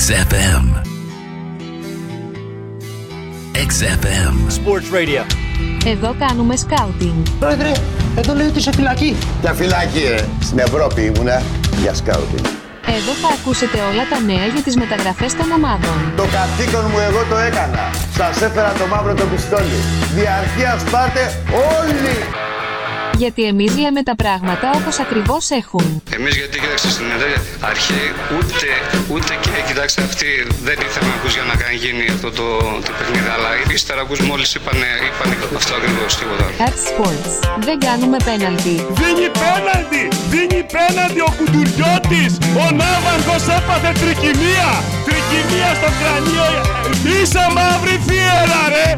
XFM. XFM Sports Radio. Εδώ κάνουμε σκάουτινγκ. Πρόεδρε, εδώ λέει ότι είσαι φυλακή. Για φυλακή, στην Ευρώπη ήμουνα για σκάουτινγκ. Εδώ θα ακούσετε όλα τα νέα για τις μεταγραφές των ομάδων. Το καθήκον μου εγώ το έκανα. Σας έφερα το μαύρο το πιστόλι. Διαρκείας πάτε όλοι. Γιατί εμείς λέμε τα πράγματα όπως ακριβώς έχουν. Εμείς γιατί κοίταξε στην αρχή ούτε και κοιτάξτε αυτή δεν ήθελα να ακούς για να κάνει γίνει αυτό το παιχνίδι, αλλά ύστερα ακούς μόλις είπανε αυτό ακριβώς τίποτα. At sports. Δεν κάνουμε πέναλτι. Δίνει πέναλτι! Δίνει πέναλτι ο Κουντουριώτης! Ο Ναύαρχος έπαθε τρικυμία! Τρικυμία στο κρανίο! Είσαι μαύρη θύελα ρε!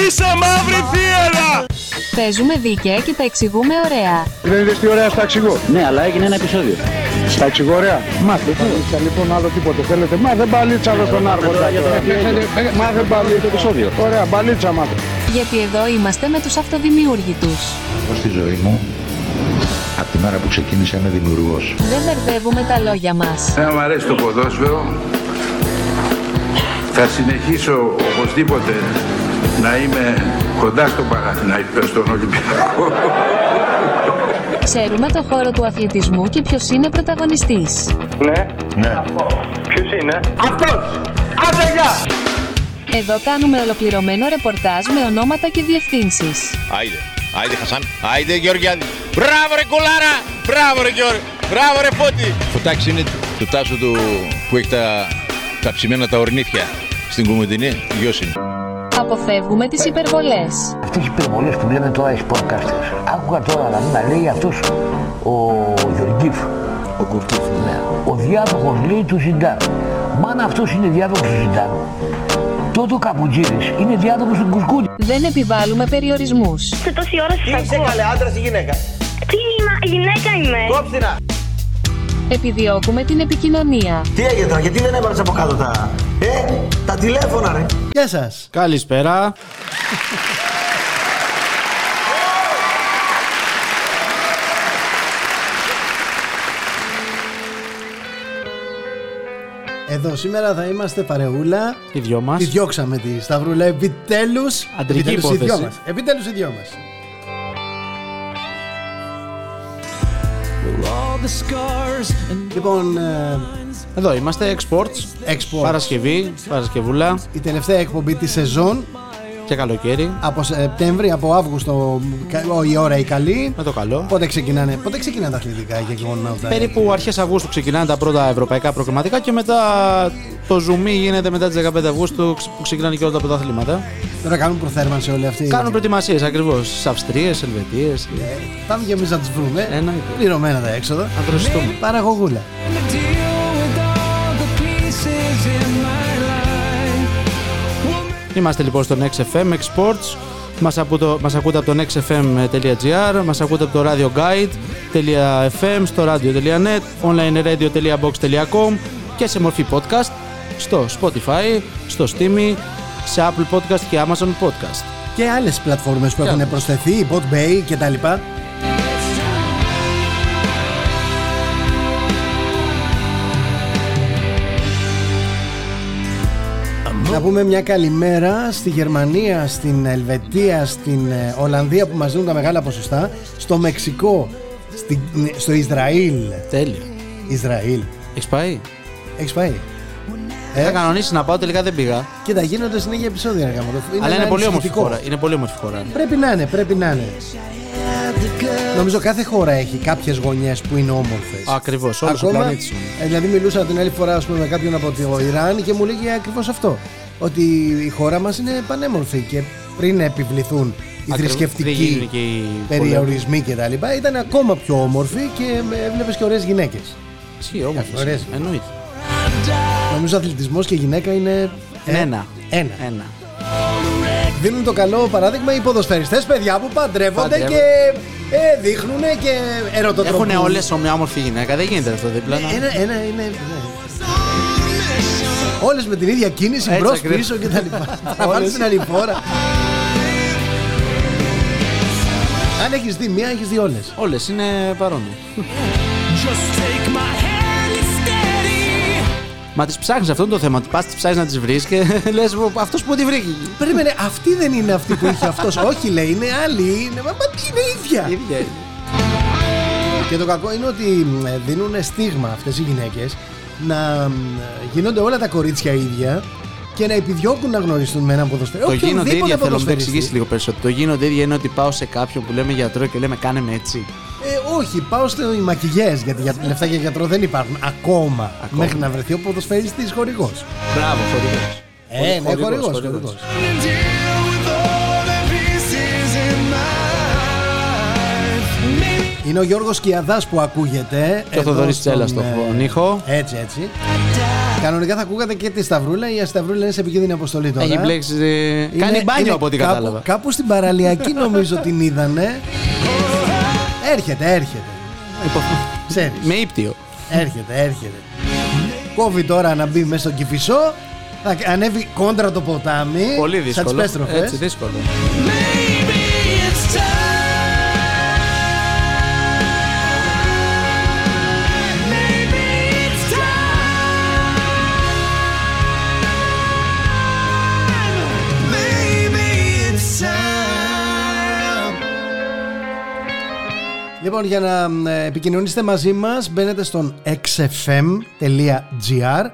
Είσαι μαύρη θύελα! Παίζουμε δίκαια και τα εξηγούμε ωραία. Δεν είδες τι ωραία στα εξηγώ. Ναι, αλλά έγινε ένα επεισόδιο. Στα εξηγώ ωραία. Μάθε. Παλίτσα λοιπόν, άλλο τίποτε θέλετε. Μάθε μπαλίτσα με τον Άργοντα. Μάθε μπαλίτσα. Ωραία, μπαλίτσα μάθε. Γιατί εδώ είμαστε με τους αυτοδημιούργητους. Εγώ στη ζωή μου, από τη μέρα που ξεκίνησα, είμαι δημιουργός. Δεν μπερδεύουμε τα λόγια μας. Εμένα μου αρέσει το ποδόσφαιρο. Θα συνεχίσω οπωσδήποτε να είμαι κοντά στον Παναθηναϊκό, στον Ολυμπιακό. Ξέρουμε το χώρο του αθλητισμού και ποιος είναι πρωταγωνιστής. Ναι, ναι. Ποιος είναι? Αυτός! Άντε γεια! Εδώ κάνουμε ολοκληρωμένο ρεπορτάζ με ονόματα και διευθύνσεις. Άιντε, άιντε Χασάν, άιντε Γεωργιάδη. Μπράβο ρε κουλάρα! Μπράβο ρε Γεωργιάδη! Μπράβο ρε Φώτη! Το τάξι είναι το τάσο του που έχει τα ψημένα τα ορνήθια στην Κουμουντινή, Γιώσιν. Αποφεύγουμε τις υπερβολές. Αυτές οι υπερβολές που λένε τώρα οι σπορκάστες. Άκουγα τώρα να λέει αυτός ο Γεωργίφ. Ο Κουρκίφ, ναι. Ο διάδοχος λέει του Ζιντάν. Μα αν αυτός είναι διάδοχος του Ζιντάν, τότε ο Καπουτζίδης είναι διάδοχος του Κουσκούτη. Δεν επιβάλλουμε περιορισμούς. Σε τόση ώρα σας ακούω. Είσαι καλέ άντρας ή γυναίκα? Τι γυναίκα είμαι. Κόψινα. Επιδιώκουμε την επικοινωνία. Τι έγινε τώρα, γιατί δεν έβαλες από κάτω τα τηλέφωνα ρε. Γεια σας. Καλησπέρα. Εδώ σήμερα θα είμαστε παρεούλα. Οι δυο μας. Τη διώξαμε τη Σταυρούλα, επιτέλους. Αντρική υπόθεση. Επιτέλους οι δυο μας. Λοιπόν, εδώ είμαστε, Exports. Παρασκευούλα. Η τελευταία εκπομπή της σεζόν. Και καλοκαίρι. Από Σεπτέμβρη, από Αύγουστο, η ώρα η καλή. Με το καλό. Πότε ξεκινάνε τα αθλητικά και γεγονότα? Περίπου αρχές Αυγούστου ξεκινάνε τα πρώτα ευρωπαϊκά προγραμματικά και μετά το ζουμί γίνεται μετά τις 15 Αυγούστου που ξεκινάνε και όλα τα πρωταθλήματα. Τώρα κάνουν προθέρμανση όλοι αυτοί. Κάνουν προετοιμασίες ακριβώς. Στις Αυστρίες, Ελβετίες. Πάμε και εμείς να τους βρούμε. Πληρωμένα τα έξοδα. Να δροσιστούμε. Παραγωγούλα. Είμαστε λοιπόν στον XFM, Exports, μας ακούτε από το xfm.gr, μας ακούτε από το Radio Guide.fm, στο Radio.net, Online Radio.box.com και σε μορφή podcast, στο Spotify, στο Stimmy, σε Apple Podcast και Amazon Podcast. Και άλλες πλατφόρμες που έχουν προσθεθεί, η PodBay και τα λοιπά. Να πούμε μια καλημέρα στη Γερμανία, στην Ελβετία, στην Ολλανδία που μας δίνουν τα μεγάλα ποσοστά, στο Μεξικό, στο Ισραήλ. Τέλεια. Ισραήλ. Έχεις πάει. Θα κανονίσει να πάω, τελικά δεν πήγα. Κοίτα, γίνονται συνέχεια επεισόδια. Αλλά είναι πολύ όμορφη χώρα. Πρέπει να είναι. Νομίζω κάθε χώρα έχει κάποιες γωνιές που είναι όμορφες. Ακριβώς, όλος ο πλανήτης. Δηλαδή μιλούσα την άλλη φορά με κάποιον από το Ιράν και μου λέγει ακριβώς αυτό. Ότι η χώρα μας είναι πανέμορφη και πριν επιβληθούν οι θρησκευτικοί περιορισμοί κτλ. Ήταν ακόμα πιο όμορφη και έβλεπες και ωραίες γυναίκες. Ισχύει, όμορφες. Εννοείται. Νομίζω αθλητισμός και γυναίκα είναι ένα. Δίνουν το καλό παράδειγμα οι ποδοσφαιριστές, παιδιά που παντρεύονται και δείχνουν και ερωτοτροπούν. Έχουν όλες ομοιόμορφη γυναίκα, δεν γίνεται αυτό δίπλα. Ένα είναι. Όλες με την ίδια κίνηση, μπρος, πίσω και τα λοιπά. Θα πάρεις την άλλη φορά. Αν έχεις δει μία, έχεις δει όλες. Όλες είναι παρόμοιες. Μα τις ψάχνεις, αυτό είναι το θέμα. Πας τις ψάχνεις να τις βρεις και λες αυτός που τη βρήκε. Περίμενε, αυτή δεν είναι αυτή που είχε αυτός. Όχι, λέει, είναι άλλη. Μα είναι ίδια. Και το κακό είναι ότι δίνουν στίγμα αυτές οι γυναίκες να γίνονται όλα τα κορίτσια ίδια και να επιδιώκουν να γνωριστούν με έναν ποδοσφαιριστή. Το γίνονται ίδια, θέλω να το εξηγήσει λίγο περισσότερο. Το γίνονται ίδια είναι ότι πάω σε κάποιον που λέμε γιατρό και λέμε κάνε με έτσι. Όχι, πάω στο μακιγιές, γιατί για λεφτά για γιατρό δεν υπάρχουν ακόμα. Μέχρι να βρεθεί ο ποδοσφαιριστής χορηγός. Μπράβο, χορηγός. Ναι, χορηγός. Είναι ο Γιώργος Σκιαδάς που ακούγεται. Και ο Θοδωρής Τσέλας στον ήχο. Έτσι. Κανονικά θα ακούγατε και τη Σταυρούλα. Η Σταυρούλα είναι σε επικίνδυνη αποστολή τώρα. Έχει μπλέξει. Κάνει μπάνιο από ό,τι κατάλαβα. Κάπου στην παραλιακή νομίζω την είδανε. Έρχεται. Ξέρεις. Με ύπτιο. Έρχεται. Κόβει τώρα να μπει μέσα στον Κηφισό. Θα ανέβει κόντρα το ποτάμι. Πολύ δύσκολο. Σαν τις πέστροφες. Έτσι, δύσκολο. Λοιπόν, για να επικοινωνήσετε μαζί μας, μπαίνετε στον xfm.gr.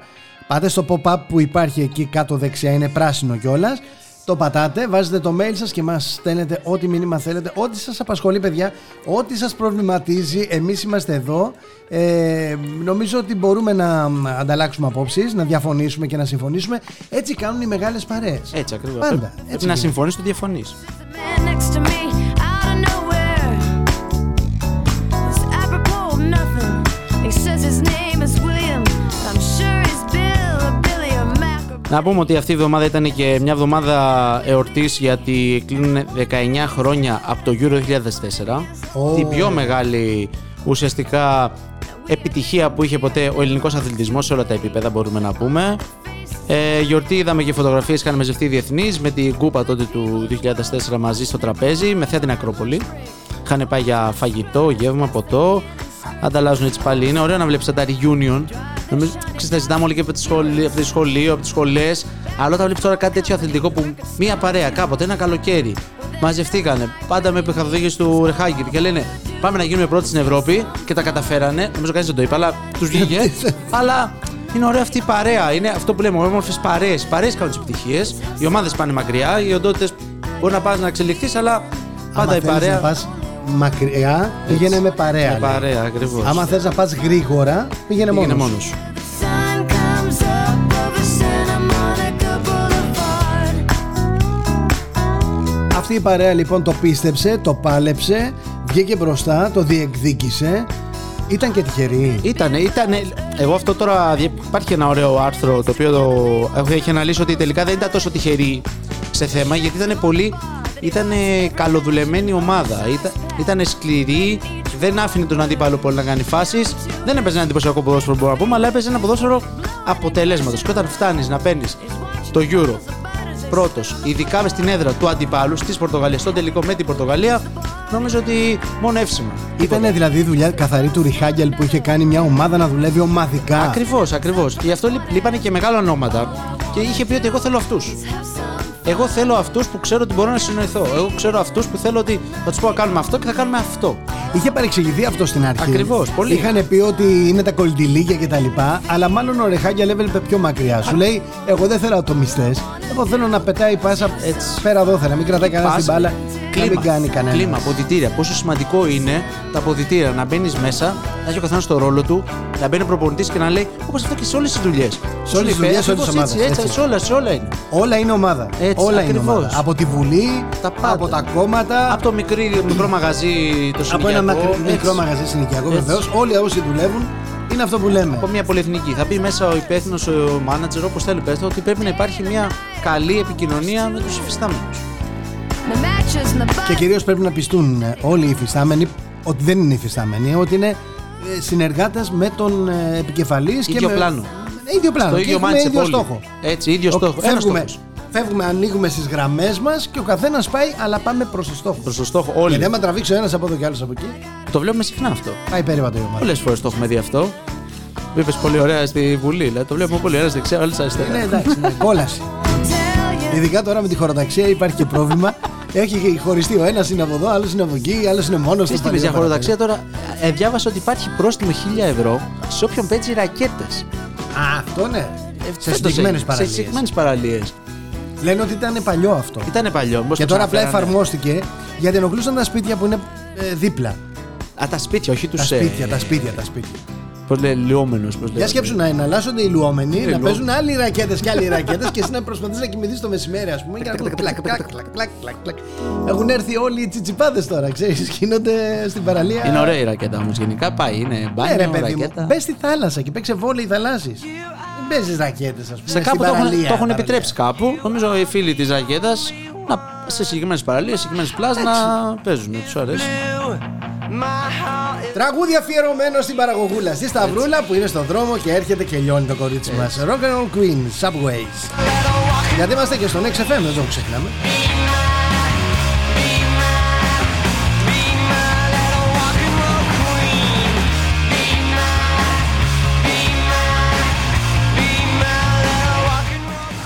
Πάτε στο pop-up που υπάρχει εκεί κάτω δεξιά, είναι πράσινο κιόλας. Το πατάτε, βάζετε το mail σας και μας στέλνετε ό,τι μήνυμα θέλετε, ό,τι σας απασχολεί, παιδιά, ό,τι σας προβληματίζει. Εμείς είμαστε εδώ. Νομίζω ότι μπορούμε να ανταλλάξουμε απόψεις, να διαφωνήσουμε και να συμφωνήσουμε. Έτσι κάνουν οι μεγάλες παρέες. Έτσι ακριβώς. Πάντα. Πρέπει να συμφωνείς, το διαφωνείς. Να πούμε ότι αυτή η εβδομάδα ήταν και μια εβδομάδα εορτής, γιατί κλείνουν 19 χρόνια από το Euro 2004. Την πιο μεγάλη ουσιαστικά επιτυχία που είχε ποτέ ο ελληνικός αθλητισμός σε όλα τα επίπεδα, μπορούμε να πούμε. Γιορτή, είδαμε και φωτογραφίες, είχαν μεζευτεί διεθνείς με την κούπα τότε του 2004 μαζί στο τραπέζι, με θέα την Ακρόπολη. Είχαν πάει για φαγητό, γεύμα, ποτό. Ανταλλάζουν έτσι πάλι. Είναι ωραίο να βλέπεις τα reunion. Νομίζω ότι τα ζητάμε όλοι και από τη σχολείο, από τις σχολές. Αλλά όταν βλέπεις τώρα κάτι τέτοιο αθλητικό που μία παρέα κάποτε, ένα καλοκαίρι, μαζευτήκανε πάντα με καθοδήγηση του Ρεχάγκελ και λένε πάμε να γίνουμε πρώτοι στην Ευρώπη και τα καταφέρανε. Νομίζω κανείς δεν το είπε, αλλά τους βγήκε. Αλλά είναι ωραία αυτή η παρέα. Είναι αυτό που λέμε, όμορφες παρέες. Παρέες κάνουν τις επιτυχίες. Οι ομάδες πάνε μακριά. Οι οντότητες μπορεί να πας να εξελιχθείς, αλλά πάντα η παρέα. Μακριά, πήγαινε με παρέα. Με παρέα, ακριβώς. Άμα θες να πας γρήγορα, πήγαινε μόνος. Αυτή η παρέα λοιπόν το πίστεψε, το πάλεψε, βγήκε μπροστά, το διεκδίκησε. Ήταν και τυχερή. Ήτανε. Εγώ αυτό τώρα. Υπάρχει ένα ωραίο άρθρο το οποίο έχει αναλύσει ότι τελικά δεν ήταν τόσο τυχερή σε θέμα, γιατί ήταν πολύ. Ήταν καλοδουλεμένη ομάδα, ήταν σκληρή, δεν άφηνε τον αντίπαλο πολύ να κάνει φάσεις, δεν έπαιζε ένα εντυπωσιακό ποδόσφαιρο, μπορούμε να πούμε, αλλά έπαιζε ένα ποδόσφαιρο αποτελέσματος. Και όταν φτάνεις να παίρνεις το Euro πρώτος, ειδικά με στην έδρα του αντιπάλου, της Πορτογαλίας, στον τελικό με την Πορτογαλία, νομίζω ότι μόνο εύσημα. Ήτανε δηλαδή δουλειά καθαρή του Ριχάγκελ που είχε κάνει μια ομάδα να δουλεύει ομαδικά. Ακριβώς. Γι' αυτό λείπανε και μεγάλα ονόματα και είχε πει ότι εγώ θέλω αυτούς. Εγώ θέλω αυτούς που ξέρω ότι μπορώ να συνοηθώ. Εγώ ξέρω αυτούς που θέλω ότι θα τους πω να κάνουμε αυτό και θα κάνουμε αυτό. Είχε παρεξηγηθεί αυτό στην αρχή. Ακριβώς, πολύ. Είχαν πει ότι είναι τα κολντιλίγια και τα λοιπά, αλλά μάλλον ο Ρεχάγκελ έβλεπε πιο μακριά. Σου λέει: εγώ δεν θέλω ατομιστές. Εγώ θέλω να πετάει πάσα πέρα εδώ, να μην κρατάει κανένα την μπάλα. Κλίμα, ποδητήρια. Πόσο σημαντικό είναι τα ποδητήρια να μπαίνει μέσα, να έχει ο καθένας το ρόλο του, να μπαίνει προπονητής και να λέει: όπως αυτό και σε όλες τις δουλειές. Σε όλες τις δουλειές, όλα είναι. Όλα είναι ομάδα. Έτσι, όλα είναι ομάδα. Από τη Βουλή, από τα κόμματα. Από το μικρό μαγαζί το συνοικιακό. Από ένα μικρό μαγαζί συνοικιακό, βεβαίως. Όλοι όσοι δουλεύουν. Είναι αυτό που λέμε. Από μια πολυεθνική. Θα πει μέσα ο υπεύθυνος, ο μάνατζερ, όπως θέλει, πες το, ότι πρέπει να υπάρχει μια καλή επικοινωνία με τους υφιστάμενους. Και κυρίως πρέπει να πιστούν όλοι οι υφιστάμενοι ότι δεν είναι υφιστάμενοι, ότι είναι συνεργάτες με τον επικεφαλής. Ίδιο και πλάνο. Ίδιο πλάνο. Και έχουμε ίδιο στόχο. Έτσι, ίδιο στόχο. Φεύγουμε, ανοίγουμε στις γραμμές μας και ο καθένας πάει, αλλά πάμε προς το στόχο. Προς το στόχο όλοι. Γιατί άμα τραβήξει ο ένας από εδώ και άλλος από εκεί. Το βλέπουμε συχνά αυτό. Πάει περίπατο η ομάδα. Πολλές φορές το έχουμε δει αυτό. Το είπες πολύ ωραία στη Βουλή. Δηλαδή, το βλέπουμε πολύ ωραία στη δεξιά, όλες αριστερά. Ναι, εντάξει, ναι, κόλαση. Ειδικά τώρα με τη χωροταξία υπάρχει και πρόβλημα. Έχει χωριστεί ο ένας, είναι από εδώ, άλλος είναι από εκεί, άλλος είναι μόνος του. Τι είπες για χωροταξία τώρα, διάβασα ότι υπάρχει πρόστιμο 1.000 ευρώ σε όποιον παίζει ρακέτες. Α, αυτό ναι. Σε συγκεκριμένες παραλίες. Λένε ότι ήταν παλιό αυτό. Ήταν παλιό. Και τώρα απλά εφαρμόστηκε γιατί ενοχλούσαν τα σπίτια που είναι δίπλα. Α, τα σπίτια, όχι τους. Τα σπίτια. Πώς λέει, λιόμενος. Για σκέψου να εναλλάσσονται οι λιόμενοι, να παίζουν άλλοι ρακέτες και άλλοι ρακέτες και εσύ να προσπαθείς να κοιμηθείς το μεσημέρι, ας πούμε. Έχουν έρθει όλοι οι τσιτσιπάδες τώρα, ξέρεις, γίνονται στην παραλία. Είναι ωραία η ρακέτα όμως γενικά, πάει, είναι μπάνιο, ρακέτα. Μπες στη θάλασσα και παίξε βόλεϊ θαλάσσης. Δεν παίζεις ρακέτες, ας πούμε. Σε κάπου το έχουν επιτρέψει κάπου, νομίζω οι φίλοι της ρακέτας, σε συγκεκριμένες παραλίες, συγκεκριμένες πλάζ να παίζουν, τους αρέσει. Τραγούδι αφιερωμένο στην παραγωγούλα, στη Σταυρούλα που είναι στον δρόμο και έρχεται και λιώνει το κορίτσι μας. Rock and Roll Queen, Subways. Γιατί είμαστε και στον XFM, δεν το ξεχνάμε.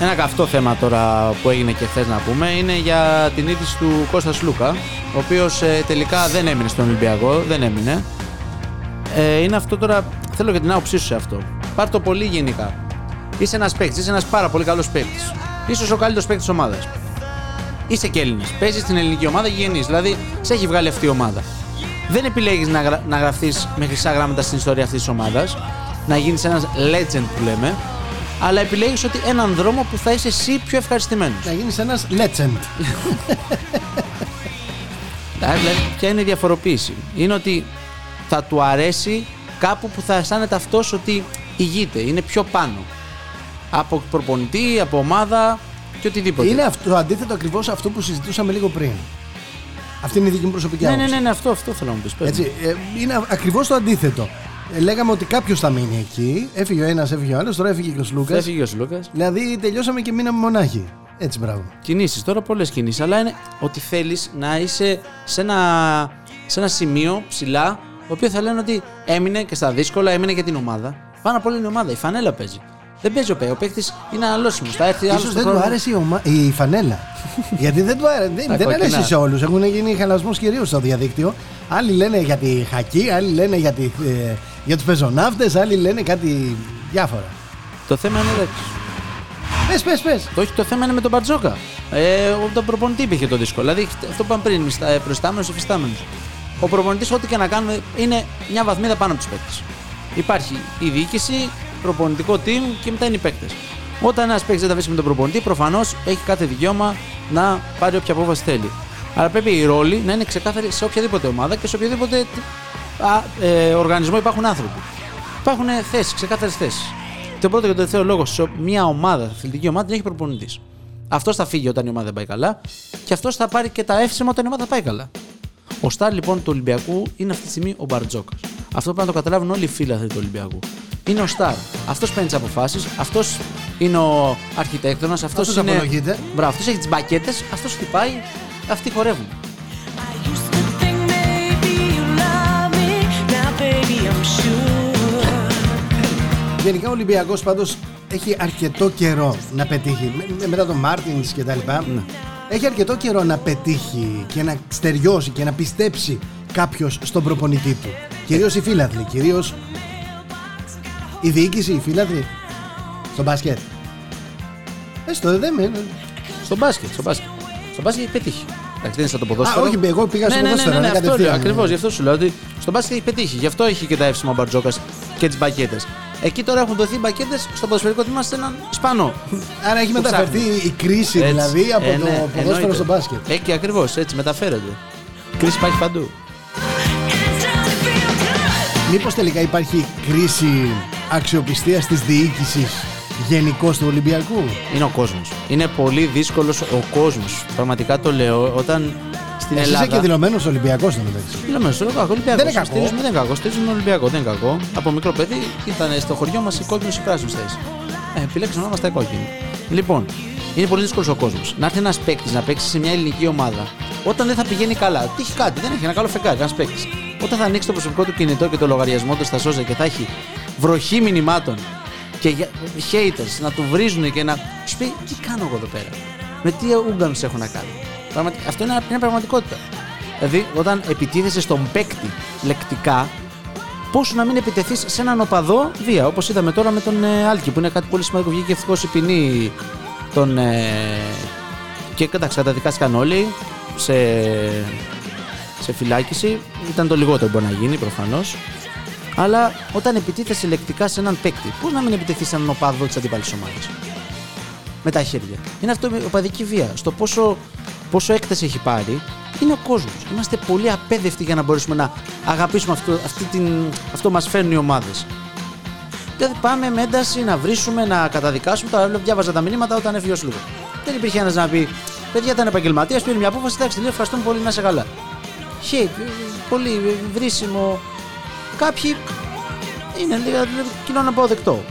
Ένα καυτό θέμα τώρα που έγινε και χθες να πούμε είναι για την είδηση του Κώστα Σλούκα, ο οποίος τελικά δεν έμεινε στον Ολυμπιακό, δεν έμεινε. Είναι αυτό τώρα, θέλω για την άποψή σου σε αυτό. Πάρ' το πολύ γενικά. Είσαι ένας παίκτης, είσαι ένας πάρα πολύ καλός παίκτης. Ίσως ο καλύτερος παίκτης της ομάδας. Είσαι και Έλληνας. Παίζεις στην ελληνική ομάδα και γεννείς. Δηλαδή, σε έχει βγάλει αυτή η ομάδα. Δεν επιλέγεις να γραφτείς με χρυσά γράμματα στην ιστορία αυτής της ομάδας, να γίνεις ένας legend που λέμε. Αλλά επιλέγεις ότι έναν δρόμο που θα είσαι εσύ πιο ευχαριστημένος. Θα γίνεις ένας legend. Δηλαδή, ποια είναι η διαφοροποίηση? Είναι ότι θα του αρέσει κάπου που θα αισθάνεται αυτός ότι ηγείται, είναι πιο πάνω. Από προπονητή, από ομάδα και οτιδήποτε. Είναι το αντίθετο ακριβώς αυτό που συζητούσαμε λίγο πριν. Αυτή είναι η δική μου προσωπική άποψη. Ναι, αυτό θέλω να μου πεις. Έτσι, είναι ακριβώς το αντίθετο. Λέγαμε ότι κάποιος θα μείνει εκεί. Έφυγε ο ένας, έφυγε ο άλλος, τώρα έφυγε και ο Σλούκας. Δηλαδή τελειώσαμε και μείναμε μονάχοι. Έτσι, μπράβο. Κινήσεις τώρα, πολλές κινήσεις. Αλλά είναι ότι θέλεις να είσαι σε ένα σημείο ψηλά, το οποίο θα λένε ότι έμεινε και στα δύσκολα, έμεινε και την ομάδα. Πάνω απ' όλα είναι η ομάδα. Η φανέλα παίζει. Δεν παίζει ο παίκτης, είναι αναλώσιμος. Ίσως δεν του άρεσε η φανέλα. Γιατί δεν του άρεσε. Δεν αρέσει σε όλους. Έχουν γίνει χαλασμός κυρίως στο διαδίκτυο. Άλλοι λένε για τη χακή, άλλοι λένε για τους πεζοναύτες, άλλοι λένε κάτι διάφορα. Το θέμα είναι εντάξει. Πες. Όχι, το θέμα είναι με τον Μπατζόκα. Τον προπονητή πήγε το δύσκολο. Δηλαδή αυτό που είπαμε πριν, προϊστάμενος, υφιστάμενος. Ο προπονητής, ό,τι και να κάνουμε, είναι μια βαθμίδα πάνω από τους παίκτες. Υπάρχει η διοίκηση, προπονητικό team και μετά είναι οι παίκτες. Όταν ένας παίκτης δεν τα βρίσκει με τον προπονητή, προφανώς έχει κάθε δικαίωμα να πάρει όποια απόφαση θέλει. Αλλά πρέπει οι ρόλοι να είναι ξεκάθαροι σε οποιαδήποτε ομάδα και σε οποιοδήποτε οργανισμό υπάρχουν άνθρωποι. Υπάρχουν θέσεις, ξεκάθαρες θέσεις. Το πρώτο και το τελευταίο λόγο σε μια ομάδα, αθλητική ομάδα, την έχει προπονητής. Αυτός θα φύγει όταν η ομάδα δεν πάει καλά και αυτός θα πάρει και τα εύσημα όταν η ομάδα πάει καλά. Ο στάρ λοιπόν του Ολυμπιακού είναι αυτή τη στιγμή ο Μπαρτζόκας. Αυτό πρέπει να το καταλάβουν όλοι οι φίλαθλοι του Ολυμπιακού. Είναι ο στάρ. Αυτός παίρνει τις αποφάσεις, αυτός είναι ο αρχιτέκτονας, αυτός είναι... αυτός έχει τις μπακέτες, αυτός χτυπάει. Αυτοί χορεύουν. Γενικά ο Ολυμπιακός πάντως έχει αρκετό καιρό να πετύχει. Μετά τον Μάρτινς και τα λοιπά. Ναι. Έχει αρκετό καιρό να πετύχει και να στεριώσει και να πιστέψει κάποιος στον προπονητή του. Κυρίως οι φίλαθλοι, κυρίως η διοίκηση, οι φίλαθλοι στο μπάσκετ. Στο μπάσκετ. Στο μπάσκετ έχει πετύχει. Εντάξει, δεν είναι σαν το ποδόσφαιρο. Α, όχι, εγώ πήγα στο ποδόσφαιρο. Ναι, ακριβώς, γι' αυτό σου λέω ότι στο μπάσκετ έχει πετύχει. Γι' αυτό έχει και τα εύσημα ο Μπαρτζόκας και τις μπακέτες. Εκεί τώρα έχουν δοθεί μπακέτες στο ποδοσφαιρικό τμήμα σε έναν Ισπανό. Άρα έχει μεταφερθεί η κρίση δηλαδή από το ποδόσφαιρο στο μπάσκετ. Εκεί ακριβώς, έτσι μεταφέρεται. Κρίση υπάρχει παντού. Μήπως τελικά υπάρχει κρίση αξιοπιστίας της διοίκησης γενικώς του Ολυμπιακού? Είναι ο κόσμος. Είναι πολύ δύσκολος ο κόσμος. Πραγματικά το λέω. Όταν στην Ελλάδα. Είσαι και δηλωμένος Ολυμπιακός στην Ελλάδα. Δηλωμένος Ολυμπιακός. Δεν είναι κακό. Στηρίζουμε Ολυμπιακό. Δεν είναι κακό. Από μικρό παιδί ήταν στο χωριό μας οι κόκκινοι και οι πράσινοι. Επιλέξαμε να είμαστε κόκκινοι. Λοιπόν, είναι πολύ δύσκολος ο κόσμος. Να έρθει ένας παίκτης να παίξει σε μια ελληνική ομάδα. Όταν δεν θα πηγαίνει καλά. Τύχει κάτι. Δεν έχει ένα καλό φεγγάρι. Ένας παίκτης. Όταν θα ανοίξει το προσωπικό του κινητό και το λογαριασμό του στα social και θα έχει βροχή μηνυμάτων και haters να του βρίζουν και να σου πει τι κάνω εγώ εδώ πέρα, με τι Ούγγανους έχω να κάνω. Αυτό είναι μια πραγματικότητα. Δηλαδή, όταν επιτίθεσαι στον παίκτη λεκτικά, πόσο να μην επιτεθείς σε έναν οπαδό βία, όπως είδαμε τώρα με τον Άλκη, που είναι κάτι πολύ σημαντικό. Βγήκε ευτυχώς η ποινή τον, και καταδικάστηκαν όλοι σε φυλάκιση. Ήταν το λιγότερο που μπορεί να γίνει προφανώς. Αλλά όταν επιτίθεσαι λεκτικά σε έναν παίκτη, πώς να μην επιτεθείς σε έναν οπαδό της αντίπαλης ομάδας με τα χέρια. Είναι αυτό η οπαδική βία. Στο πόσο έκταση έχει πάρει, είναι ο κόσμος. Είμαστε πολύ απέδευτοι για να μπορέσουμε να αγαπήσουμε αυτό μας φέρνουν οι ομάδες. Δηλαδή πάμε με ένταση να βρίσουμε, να καταδικάσουμε. Τώρα διάβαζα τα μηνύματα όταν έφυγε ο Σλούκας. Δεν υπήρχε ένας να πει: παιδιά, ήταν επαγγελματίας, πήρε μια απόφαση. Εντάξει, λέει: ευχαριστούμε πολύ, να είσαι καλά. Πολύ βρίσιμο. Κάποιοι είναι λίγο κοινό αποδεκτό.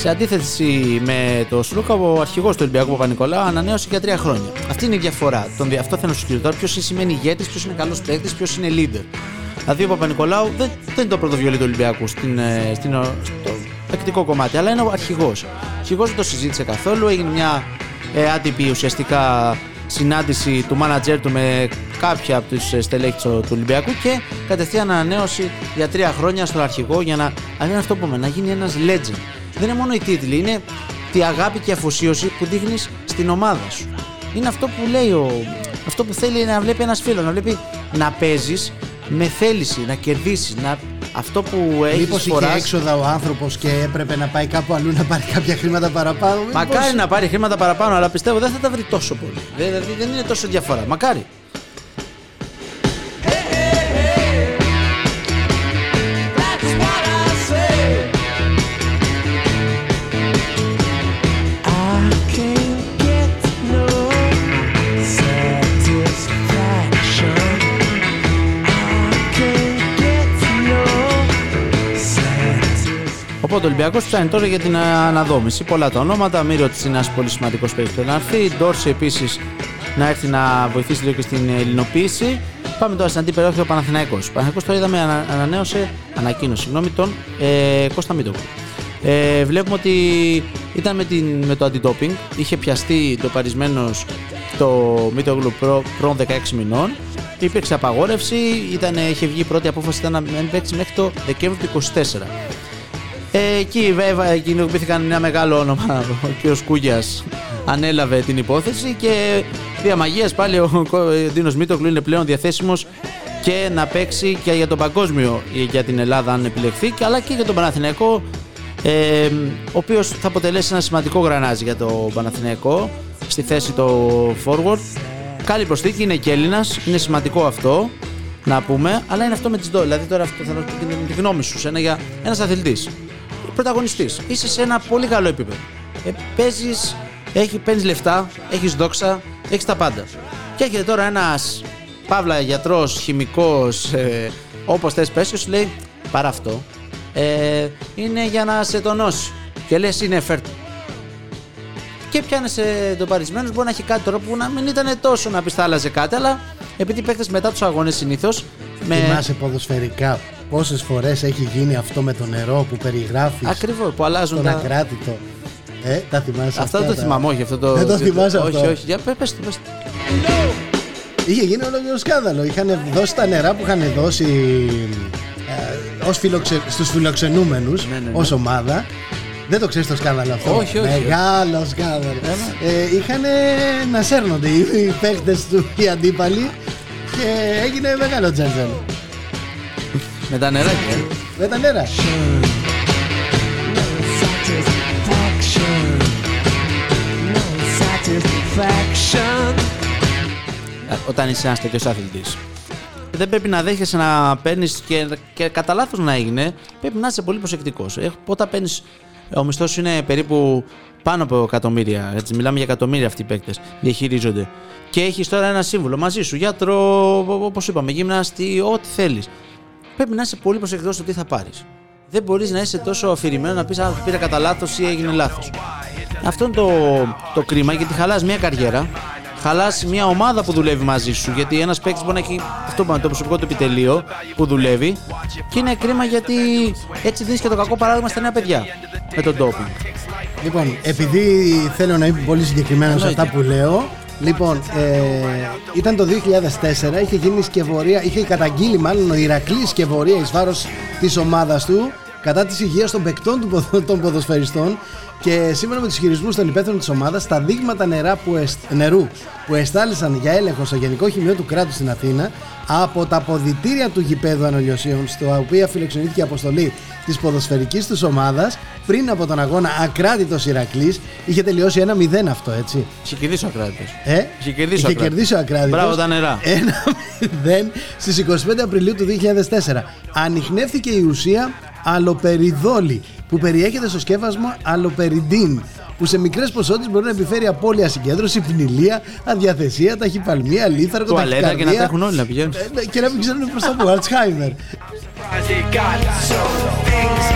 Σε αντίθεση με τον Σλούκα, ο αρχηγός του Ολυμπιακού Παπα-Νικολάου ανανέωσε για 3 χρόνια. Αυτή είναι η διαφορά. Αυτό θέλω να σου πω τώρα. Ποιος σημαίνει ηγέτης, ποιος είναι καλός παίκτης, ποιος είναι leader. Δηλαδή ο Παπα-Νικολάου δεν είναι το πρώτο βιολί του Ολυμπιακού στο τακτικό κομμάτι, αλλά είναι ο αρχηγός. Ο αρχηγός δεν το συζήτησε καθόλου. Έγινε μια άτυπη ουσιαστικά συνάντηση του μάνατζερ του με κάποια από τους στελέχη του Ολυμπιακού και κατευθείαν ανανέωση για 3 χρόνια στον αρχηγό για να, αν είναι αυτό που πούμε, να γίνει ένας legend. Δεν είναι μόνο οι τίτλοι, είναι τη αγάπη και αφοσίωση που δείχνεις στην ομάδα σου. Είναι αυτό που λέει αυτό που θέλει να βλέπει ένας φίλος, να βλέπει να παίζεις με θέληση, να κερδίσεις, αυτό που έχεις. Μήπως είχε έξοδα ο άνθρωπος και έπρεπε να πάει κάπου αλλού να πάρει κάποια χρήματα παραπάνω. Μακάρι να πάρει χρήματα παραπάνω, αλλά πιστεύω δεν θα τα βρει τόσο πολύ. Δηλαδή δεν είναι τόσο διαφορά. Μακάρι. Οπότε ο Ολυμπιακός ψάχνει τώρα για την αναδόμηση. Πολλά τα ονόματα. Μήριο Τσίνας, πολύ σημαντικός παίκτης, να έρθει. Ντόρσε επίσης να έρθει να βοηθήσει λίγο και στην ελληνοποίηση. Πάμε τώρα στην αντίπεριοχή, ο Παναθηναϊκός. Ο Παναθηναϊκός τώρα είδαμε ανακοίνωσε τον Κώστα Μίτογλου. Βλέπουμε ότι ήταν με το αντι-doping. Είχε πιαστεί ντοπαρισμένος το Μίτογλου πρώην 16 μηνών. Υπήρξε απαγόρευση. Είχε βγει η πρώτη απόφαση, ήταν να μην παίξει μέχρι το Δεκέμβριο του 2024. Εκεί βέβαια κινητοποιήθηκαν ένα μεγάλο όνομα. Ο κ. Κούγιας ανέλαβε την υπόθεση και δια μαγείας πάλι ο Ντίνος Μίτογλου είναι πλέον διαθέσιμος και να παίξει και για τον παγκόσμιο για την Ελλάδα αν επιλεχθεί, αλλά και για τον Παναθηναϊκό, ο οποίος θα αποτελέσει ένα σημαντικό γρανάζι για τον Παναθηναϊκό στη θέση του forward. Καλή προσθήκη, είναι και Έλληνας, είναι σημαντικό αυτό να πούμε, αλλά είναι αυτό με τις ντόλες. Δηλαδή τώρα αυτό θα δώσω τη γνώμη σου, ένας αθλητής. Πρωταγωνιστής. Είσαι σε ένα πολύ καλό επίπεδο. Παίρνεις λεφτά, έχεις δόξα, έχεις τα πάντα. Και έρχεται τώρα ένας παύλα γιατρός, χημικός, όπως θες πες, και σου λέει παρά αυτό. Είναι για να σε τονώσει. Και λες είναι φέρτο. Και πιάνεσαι τον παρισμένος. Μπορεί να έχει κάτι τώρα που να μην ήταν τόσο να πεις θα άλλαζε κάτι, αλλά επειδή παίχτες μετά τους αγώνες συνήθως. Θυμάσαι ποδοσφαιρικά. Πόσες φορές έχει γίνει αυτό με το νερό που περιγράφεις. Ακριβώς, που αλλάζουν τον ακράτητο. Τα θυμάσαι. Αυτά δεν το θυμάμαι, όχι. Δεν το θυμάσαι αυτό. Όχι. Για πες το. Είχε γίνει ολόκληρο σκάνδαλο. Είχαν δώσει τα νερά που είχαν δώσει στους φιλοξενούμενους ως ομάδα. Δεν το ξέρεις το σκάνδαλο αυτό. Όχι. Μεγάλο σκάνδαλο. Είχαν να σέρνονται οι παίχτες του, οι αντίπαλοι, και έγινε μεγάλο τζέντζελο. Με τα νερά και... Με τα νερά. Όταν είσαι ένας τέτοιος αθλητής, δεν πρέπει να δέχεσαι να παίρνεις και κατά λάθος να έγινε. Πρέπει να είσαι πολύ προσεκτικός. Όταν παίρνεις, ο μισθός είναι περίπου πάνω από εκατομμύρια. Έτσι, μιλάμε για εκατομμύρια αυτοί οι παίκτες. Διαχειρίζονται. Και έχεις τώρα ένα σύμβουλο μαζί σου. Γιατρό, όπως είπαμε, γυμναστή, ό,τι θέλεις. Πρέπει να είσαι πολύ προσεκτικός στο τι θα πάρεις. δεν μπορείς να είσαι τόσο αφηρημένο να πεις πήρα κατά λάθος ή έγινε λάθος. Αυτό είναι το κρίμα, γιατί χαλάς μια καριέρα, χαλάς μια ομάδα που δουλεύει μαζί σου. Γιατί ένας παίκτης μπορεί να έχει αυτό που είναι, το προσωπικό του επιτελείο που δουλεύει, και είναι κρίμα γιατί έτσι δίνεις και το κακό παράδειγμα στα νέα παιδιά με τον ντόπινγκ. Λοιπόν, επειδή θέλω να είμαι πολύ συγκεκριμένο σε αυτά που λέω. Λοιπόν, ήταν το 2004, είχε γίνει σκευωρία, είχε καταγγείλει μάλλον ο Ηρακλής σκευωρία εις βάρος της ομάδας του κατά της υγείας των παικτών των ποδοσφαιριστών, και σύμφωνα με τους χειρισμούς των υπεύθυνων της ομάδας, τα δείγματα νερού που εστάλησαν για έλεγχο στο Γενικό Χημείο του Κράτους στην Αθήνα από τα ποδητήρια του γηπέδου Ανολιοσίων, στο οποία φιλοξενήθηκε η αποστολή της ποδοσφαιρικής τους ομάδας πριν από τον αγώνα Ακράτητος Ηρακλής, είχε τελειώσει 1-0 αυτό, έτσι. Είχε κερδίσει ο Ακράτητος. Είχε κερδίσει ο Ακράτητος. Μπράβο τα νερά. 1-0 στις 25 Απριλίου του 2004. Ανιχνεύθηκε η ουσία αλοπεριδόλη, που περιέχεται στο σκεύασμα αλοπεριντίν, που σε μικρές ποσότητες μπορεί να επιφέρει απώλεια συγκέντρωση, πνηλία, αδιαθεσία, ταχυπαλμία, λίθαργο, ταχυκαρδία. Και να τρέχουν όλοι να πηγαίνουν. Και να μην ξέρουν προς τα που, Αλτσχάιμερ.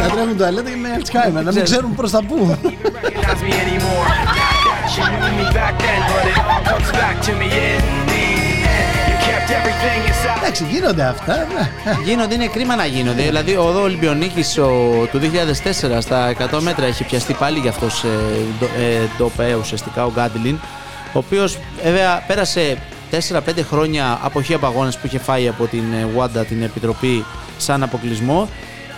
Να τρέχουν τουαλέτα και με Αλτσχάιμερ, να μην ξέρουν προς τα που. Εντάξει, γίνονται αυτά. Γίνονται, είναι κρίμα να γίνονται. Δηλαδή, ο Ολυμπιονίκης του 2004 στα 100 μέτρα έχει πιαστεί πάλι γι' αυτό ντόπε, ουσιαστικά ο Γκάντλιν, ο οποίος βέβαια πέρασε 4-5 χρόνια αποχή από αγώνες που είχε φάει από την Wanda, την επιτροπή, σαν αποκλεισμό,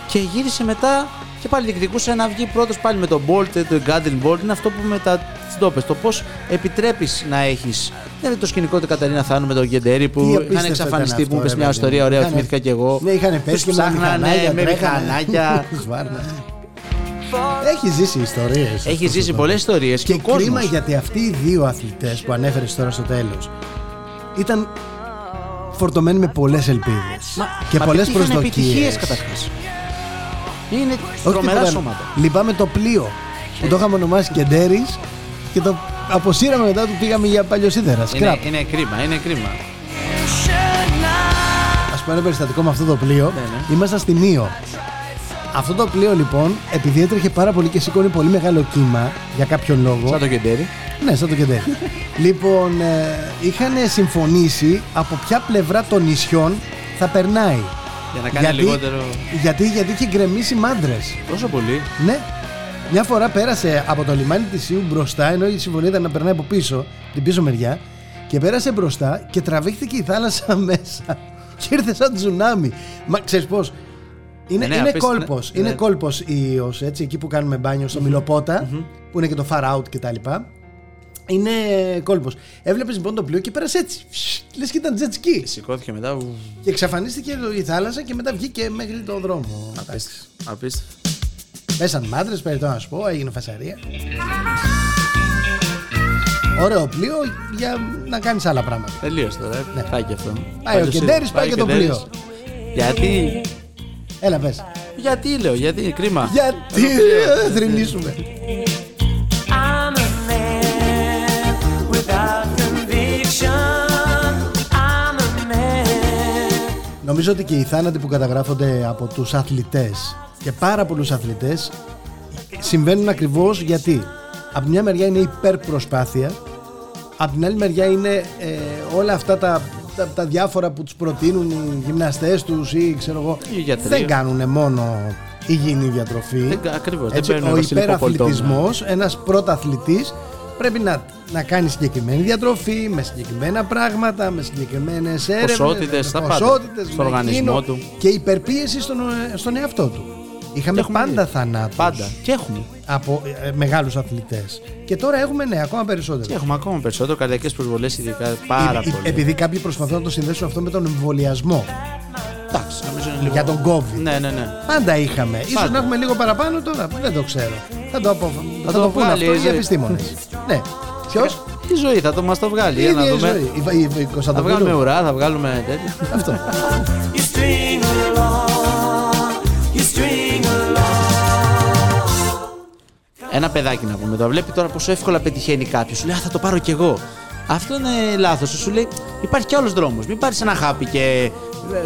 και γύρισε μετά και πάλι διεκδικούσε να βγει πρώτος πάλι με τον Μπόλτ, τον Γκάντλιν Μπόλτ. Είναι αυτό που με τα ντόπες, το πώς επιτρέπεις να έχεις. Είναι το σκηνικό του Καταρίνα Θάνου με τον Κεντέρη που είχαν εξαφανιστεί, που μου είπες μια ιστορία, ωραία, θυμήθηκα κι εγώ. Ναι, είχαν πέσει και ψάχνανε με μηχανάκια. Έχει ζήσει ιστορίες. Έχει ζήσει πολλές ιστορίες. Και κρίμα, γιατί αυτοί οι δύο αθλητές που ανέφερες τώρα στο τέλος ήταν φορτωμένοι με πολλές ελπίδες και πολλές προσδοκίες. Είναι τρομερά σώματα. Λυπάμαι το πλοίο που το είχαμε ονομάσει Κεντέρης και το αποσύραμε μετά, του πήγαμε για παλιοσίδερα. Είναι κρίμα, είναι κρίμα. Ας πω ένα περιστατικό με αυτό το πλοίο. Ήμασταν στην Ήο. Αυτό το πλοίο λοιπόν, επειδή έτρεχε πάρα πολύ και σήκωνε πολύ μεγάλο κύμα για κάποιο λόγο. Σαν το Κεντέρι. Ναι, σαν το Κεντέρι. Λοιπόν, είχαν συμφωνήσει από ποια πλευρά των νησιών θα περνάει. Για να κάνει λιγότερο. Γιατί είχε γκρεμίσει μάντρες. Τόσο πολύ. Ναι. Μια φορά πέρασε από το λιμάνι της Ιού μπροστά, ενώ η συμφωνία ήταν να περνάει από πίσω, την πίσω μεριά, και πέρασε μπροστά και τραβήχθηκε η θάλασσα μέσα και ήρθε σαν τσουνάμι. Μα ξέρεις πώς, είναι κόλπος, ναι. Είναι κόλπος η Ιός, έτσι, εκεί που κάνουμε μπάνιο στο Μιλοπότα, που είναι και το far out και τα λοιπά. Είναι κόλπος. Έβλεπες λοιπόν το πλοίο και πέρασε έτσι. Λες και ήταν jet ski. Σηκώθηκε μετά. Και εξαφανίστηκε η θάλασσα και μετά βγήκε μέχρι τον δρόμο. Απίστευτο. Πέσαν μάντρες, περιττό να σου πω, έγινε φασαρία. Ωραίο πλοίο για να κάνεις άλλα πράγματα. Τελείωσε τώρα. Ναι. Πάει και αυτό. Πάει ο Κεντέρης, πάει και το πλοίο. Γιατί. Έλα πες. Γιατί λέω, γιατί, κρίμα. Γιατί θα θρηνήσουμε. Νομίζω ότι και οι θάνατοι που καταγράφονται από τους αθλητές, και πάρα πολλούς αθλητές, συμβαίνουν ακριβώς γιατί από μια μεριά είναι υπερπροσπάθεια, από την άλλη μεριά είναι όλα αυτά τα διάφορα που τους προτείνουν οι γυμναστές τους ή ξέρω εγώ. Δεν κάνουν μόνο υγιεινή διατροφή. Ακριβώς. Ο υπεραθλητισμός, ένας πρωταθλητής πρέπει να κάνει συγκεκριμένη διατροφή, με συγκεκριμένα πράγματα, με συγκεκριμένες έρευνες, ποσότητες στον οργανισμό του και υπερπίεση στον εαυτό του. Είχαμε πάντα θανάτους. Πάντα. Και έχουμε. Από μεγάλους αθλητές. Και τώρα έχουμε, ναι, ακόμα περισσότερο. Και έχουμε ακόμα περισσότερο. Καρδιακές προσβολές, ειδικά πάρα πολύ. Επειδή κάποιοι προσπαθούν να το συνδέσουν αυτό με τον εμβολιασμό. Εντάξει, λίγο... Για τον COVID. Ναι. Πάντα είχαμε. Ίσως να έχουμε λίγο παραπάνω τώρα. Δεν το ξέρω. Θα το πούνε αυτό οι επιστήμονες. Ναι. Ποιος? Η ζωή θα μας το βγάλει. Για να δούμε. Θα βγάλουμε ουρά, θα βγάλουμε τέτοια. Αυτό. Ένα παιδάκι να πούμε, το βλέπει τώρα πόσο εύκολα πετυχαίνει κάποιος. Σου λέει, θα το πάρω κι εγώ. Αυτό είναι λάθος. Σου λέει, υπάρχει κι άλλος δρόμος. Μην πάρεις ένα χάπι και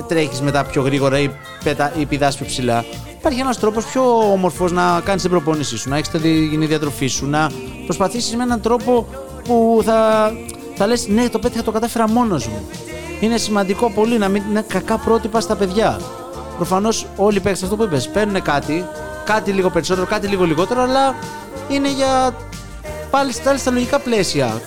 τρέχεις μετά πιο γρήγορα ή πηδάς πιο ψηλά. υπάρχει ένας τρόπος πιο όμορφος να κάνεις την προπόνησή σου, να έχεις την υγιεινή διατροφή σου, να προσπαθήσεις με έναν τρόπο που θα λες ναι, το πέτυχα, το κατάφερα μόνος μου. Είναι σημαντικό πολύ να μην είναι κακά πρότυπα στα παιδιά. Προφανώς όλοι παίξουν αυτό που είπες. Παίρνουν κάτι λίγο περισσότερο, κάτι λίγο λιγότερο, αλλά είναι για πάλι στα λογικά πλαίσια.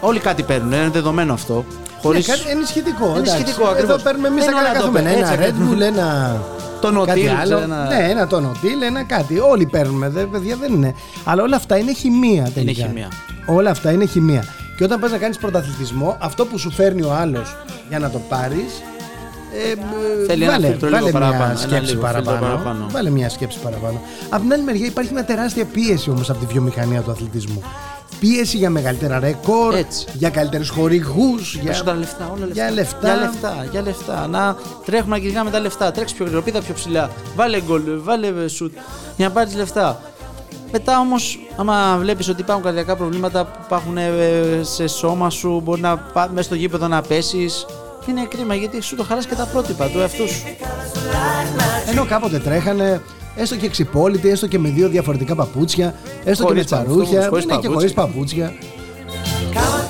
Όλοι κάτι παίρνουν, είναι δεδομένο αυτό. Χωρίς... είναι σχετικό. Είναι σχετικό ακριβώς. Εδώ παίρνουμε εμείς τα καταθούμενα. Ένα Red Bull, ένα. Ναι, ένα τονοτήλ, ένα κάτι. Όλοι παίρνουμε, παιδιά, δεν είναι. Αλλά όλα αυτά είναι χημεία τελικά. Είναι χημεία. Όλα αυτά είναι χημεία. Και όταν πας να κάνεις πρωταθλητισμό, αυτό που σου φέρνει ο άλλος για να το πάρεις. Θέλει βάλε μια σκέψη παραπάνω. Από την άλλη μεριά υπάρχει μια τεράστια πίεση όμως από τη βιομηχανία του αθλητισμού. Πίεση για μεγαλύτερα ρεκόρ, για καλύτερους χορηγούς, για λεφτά. Να τρέχουμε να κυνηγάμε τα λεφτά. Τρέξει πιο γρήγορα, πήδα πιο ψηλά. Βάλε γκολ, βάλε σουτ για να πάρεις λεφτά. Μετά όμως, άμα βλέπεις ότι υπάρχουν καρδιακά προβλήματα που υπάρχουν σε σώμα σου, μπορεί να πας μέσα στο γήπεδο να πέσεις. Είναι κρίμα γιατί σου το χαράσει και τα πρότυπα του εαυτού σου. Ενώ κάποτε τρέχανε, έστω και εξυπόλυτοι, έστω και με δύο διαφορετικά παπούτσια, έστω χωρίς και με τσαρούχια, είναι και χωρίς παπούτσια.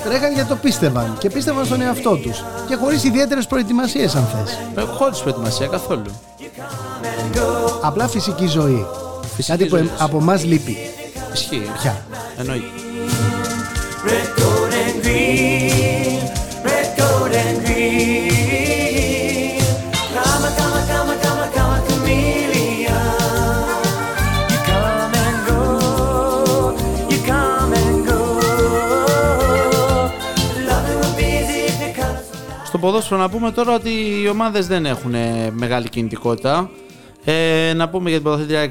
Τρέχανε γιατί το πίστευαν και πίστευαν στον εαυτό τους. Και χωρίς ιδιαίτερες προετοιμασίες, αν θες. Χωρίς προετοιμασία καθόλου. Απλά φυσική ζωή. Φυσική κάτι ζωή που από εμάς λείπει. Ισχύει. Πια. Εννοείται. Στο ποδόσφαιρο να πούμε τώρα ότι οι ομάδες δεν έχουν μεγάλη κινητικότητα. Να πούμε για την ποδοσφαιρία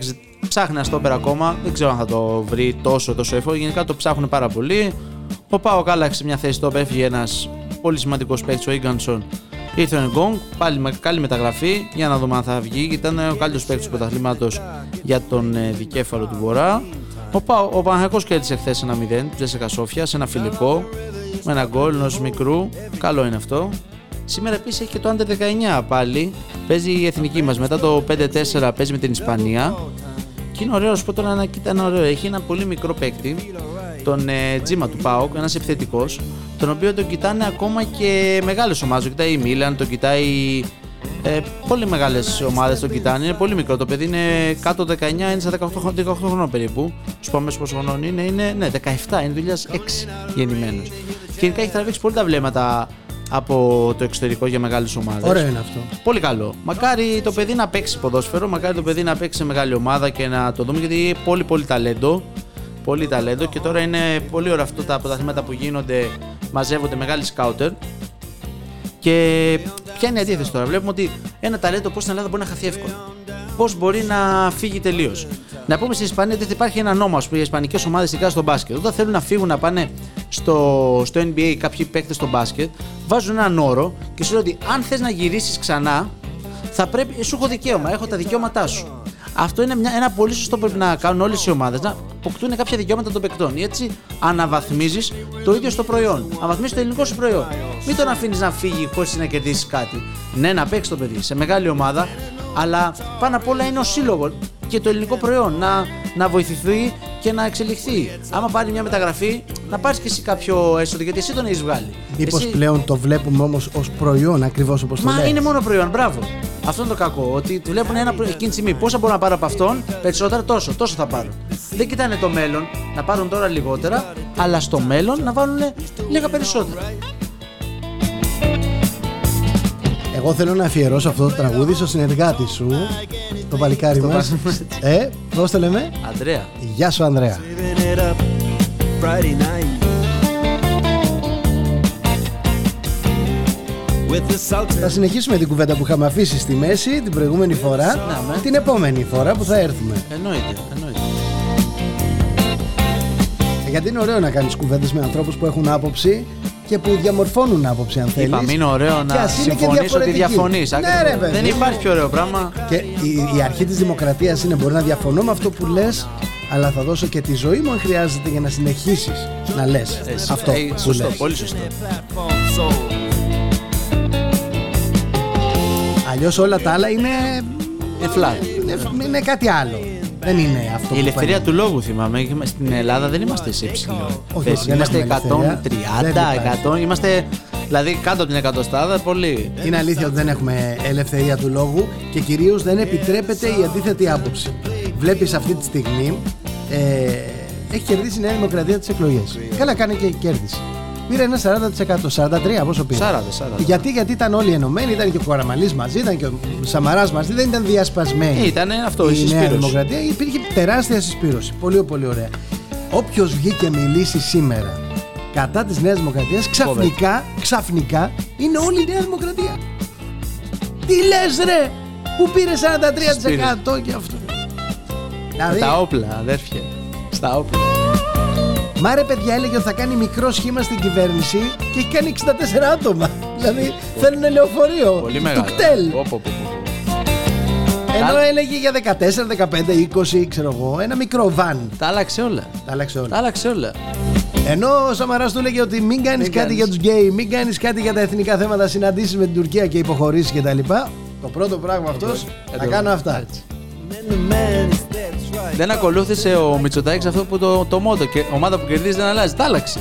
ψάχνει ένα στόπερ ακόμα. Δεν ξέρω αν θα το βρει τόσο εύκολα. Γενικά το ψάχνουν πάρα πολύ. Ο ΠΑΟΚ άλλαξε μια θέση στόπερ, έφυγε ένας πολύ σημαντικός παίκτης, ο Ίγκανσον. Ήρθε ο Νγκόνγκ, πάλι με καλή μεταγραφή. Για να δούμε αν θα βγει. Ήταν ο καλύτερος παίκτης του πρωταθλήματος για τον δικέφαλο του Βορρά. Ο Παναθηναϊκός κέρδισε χθες 1-0 του Τζέσσεκα Σόφια σε ένα φιλικό. Με ένα γκολ ενός μικρού. Καλό είναι αυτό. Σήμερα επίσης έχει και το Under 19 πάλι. Παίζει η εθνική μας. Μετά το 5-4 παίζει με την Ισπανία. Και είναι ωραίο σπότο να κοιτάνε ωραίο. Έχει ένα πολύ μικρό παίκτη, τον Τζίμα του ΠΑΟΚ, ένας επιθετικός, τον οποίο τον κοιτάνε ακόμα και μεγάλες ομάδες. Τον κοιτάει η Μίλαν, τον κοιτάει πολύ μεγάλες ομάδες. Τον κοιτάνε. Είναι πολύ μικρό. Το παιδί είναι κάτω 19, είναι στα 18 χρόνια περίπου. Σου πάμε πόσο χρονών είναι. Ναι, 17, είναι 2006 γεννημένος. Και γενικά έχει τραβήξει πολύ τα βλέμματα από το εξωτερικό για μεγάλες ομάδες. Ωραίο είναι αυτό. Πολύ καλό. Μακάρι το παιδί να παίξει ποδόσφαιρο, μακάρι το παιδί να παίξει σε μεγάλη ομάδα και να το δούμε, γιατί έχει πολύ ταλέντο. Πολύ ταλέντο και τώρα είναι πολύ ωραία αυτά τα πρωταθλήματα που γίνονται, μαζεύονται μεγάλοι σκάουτερ. Και ποια είναι η αντίθεση τώρα? Βλέπουμε ότι ένα ταλέντο πώς στην Ελλάδα μπορεί να χαθεί εύκολα. Πώς μπορεί να φύγει τελείως. Να πούμε στην Ισπανία ότι υπάρχει ένα νόμο για ισπανικές ομάδες, ειδικά στο μπάσκετ. Όταν θέλουν να φύγουν να πάνε στο NBA κάποιοι παίκτες στο μπάσκετ, βάζουν έναν όρο και σου λένε ότι αν θες να γυρίσεις ξανά, θα πρέπει, σου έχω δικαίωμα, έχω τα δικαιώματά σου. Αυτό είναι ένα πολύ σωστό που πρέπει να κάνουν όλες οι ομάδες, να αποκτούν κάποια δικαιώματα των παικτών. Έτσι αναβαθμίζεις το ίδιο στο προϊόν. Αναβαθμίζεις το ελληνικό σου προϊόν. Μην τον αφήνεις να φύγει χωρίς να κερδίσεις κάτι. Ναι, να παίξεις το παιδί σε μεγάλη ομάδα, αλλά πάνω απ' όλα είναι ο σύλλογος και το ελληνικό προϊόν να βοηθηθεί και να εξελιχθεί. Άμα πάρει μια μεταγραφή, να πάρεις και εσύ κάποιο έσοδο, γιατί εσύ τον έχεις βγάλει. Μήπως πλέον το βλέπουμε όμως ως προϊόν, ακριβώς όπως το λέμε. Μα είναι μόνο προϊόν, μπράβο. Αυτό είναι το κακό. Ότι του βλέπουν εκείνη τη στιγμή. Πόσα μπορώ να πάρω από αυτόν, περισσότερα, τόσο θα πάρω. Δεν κοιτάνε το μέλλον, να πάρουν τώρα λιγότερα, αλλά στο μέλλον να βάλουν λίγα περισσότερα. Εγώ θέλω να αφιερώσω αυτό το τραγούδι στο συνεργάτη σου, το παλικάρι μας. Πώς το λέμε? Ανδρέα. Γεια σου, Ανδρέα. Θα συνεχίσουμε την κουβέντα που είχαμε αφήσει στη μέση την προηγούμενη φορά, την επόμενη φορά που θα έρθουμε. Εννοείται. Γιατί είναι ωραίο να κάνεις κουβέντες με ανθρώπους που έχουν άποψη και που διαμορφώνουν άποψη, αν θέλεις. Είπαμε, είναι ωραίο να συμφωνείς ότι διαφωνείς. Ναι, δεν υπάρχει πιο ωραίο πράγμα. Και η αρχή της δημοκρατίας είναι: μπορεί να διαφωνώ με αυτό που λες, αλλά θα δώσω και τη ζωή μου αν χρειάζεται για να συνεχίσεις να λες αυτό που σωστό, λες. Πολύ σωστό. Αλλιώς όλα τα άλλα είναι flat. είναι κάτι άλλο. Δεν είναι αυτό. Η ελευθερία του λόγου θυμάμαι. Στην Ελλάδα δεν είμαστε σε υψηλό. Είμαστε 130, 100. Είμαστε δηλαδή κάτω από την εκατοστάδα πολύ. Είναι αλήθεια ότι δεν έχουμε ελευθερία του λόγου και κυρίως δεν επιτρέπεται η αντίθετη άποψη. Βλέπεις αυτή τη στιγμή έχει κερδίσει η Νέα Δημοκρατία τις εκλογές. Καλά κάνει και κέρδισε. Πήρε ένα 40%, 43% πόσο πήρε. 40. Γιατί ήταν όλοι ενωμένοι, ήταν και ο Καραμαλής μαζί, ήταν και ο Σαμαράς μαζί, δεν ήταν διασπασμένοι. Ήταν αυτό, η Νέα Δημοκρατία. Υπήρχε τεράστια συσπήρωση. Πολύ, πολύ ωραία. Όποιος βγήκε μιλήσει σήμερα κατά της Νέας Δημοκρατίας, ξαφνικά είναι όλη η Νέα Δημοκρατία. Τι λες ρε, που πήρε 43% και αυτό. Δηλαδή, τα όπλα, αδέρφια. Στα όπλα. Μα ρε παιδιά έλεγε ότι θα κάνει μικρό σχήμα στην κυβέρνηση και έχει κάνει 64 άτομα. Δηλαδή θέλουν λεωφορείο. Πολύ μεγάλο. Τουκτέλ. Ενώ έλεγε για 14, 15, 20, ξέρω εγώ, ένα μικρό βαν. Τα άλλαξε όλα. Ενώ ο Σαμαράς του έλεγε ότι μην κάνεις κάτι για τους γκέι, μην κάνεις κάτι για τα εθνικά θέματα, συναντήσεις με την Τουρκία και υποχωρήσεις κτλ. Το πρώτο πράγμα αυτός, θα κάνω αυτά. Δεν ακολούθησε ο Μητσοτάκης αυτό που το μότο και ομάδα που κερδίζει δεν αλλάζει. Τα άλλαξε.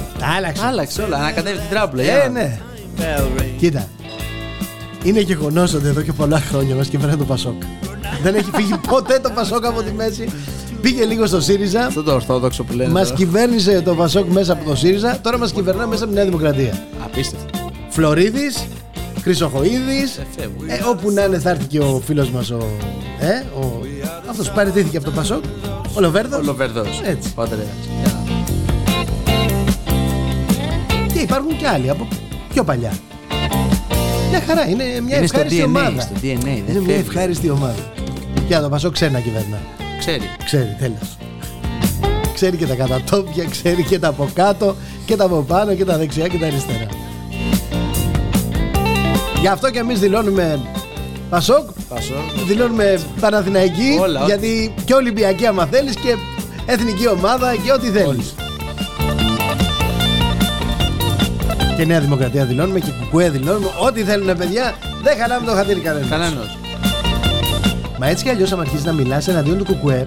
Τα άλλαξε όλα. Ανακατεύει την τράπουλα. Ναι. Κοίτα. Είναι γεγονός ότι εδώ και πολλά χρόνια μας κυβερνάει το Πασόκ. Δεν έχει φύγει ποτέ το Πασόκ από τη μέση. Πήγε λίγο στο ΣΥΡΙΖΑ. Αυτό το ορθόδοξο που λένε. Μας κυβέρνησε το Πασόκ μέσα από το ΣΥΡΙΖΑ. Τώρα μας κυβερνά μέσα από τη Νέα Δημοκρατία. Απίστευτο. Φλωρίδης, Χρυσοχοΐδης. Όπου να είναι θα έρθει και ο φίλος μας ο αυτός που παραιτήθηκε από το Πασόκ, ο Λοβέρδος. Έτσι. Και υπάρχουν και άλλοι από πιο παλιά. Μια χαρά, είναι μια ευχάριστη ομάδα. Στο DNA, είναι μια ευχάριστη ομάδα. Και το Πασόκ ξέρει να κυβερνά. Ξέρει, τέλος. Ξέρει και τα κατατόπια, ξέρει και τα από κάτω, και τα από πάνω, και τα δεξιά και τα αριστερά. Γι' αυτό και εμείς δηλώνουμε Πασόκ. Δηλώνουμε Παναθηναϊκή, γιατί και Ολυμπιακή άμα θέλεις και εθνική ομάδα και ό,τι θέλεις. Και Νέα Δημοκρατία δηλώνουμε και ΚΚΕ δηλώνουμε, ό,τι θέλουν παιδιά, δεν χαλάμε το χατήρι κανένας. Μα έτσι κι αλλιώς άμα αρχίσεις να μιλάς εναντίον του ΚΚΕ,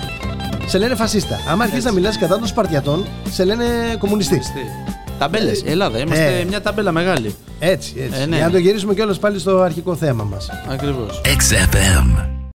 σε λένε φασίστα. Άμα αρχίσεις να μιλάς κατά των Σπαρτιατών, σε λένε κομμουνιστή. Ταμπέλες, Ελλάδα, είμαστε μια ταμπέλα μεγάλη. Έτσι. Για να το γυρίσουμε κιόλας πάλι στο αρχικό θέμα μας. Ακριβώς. XFM.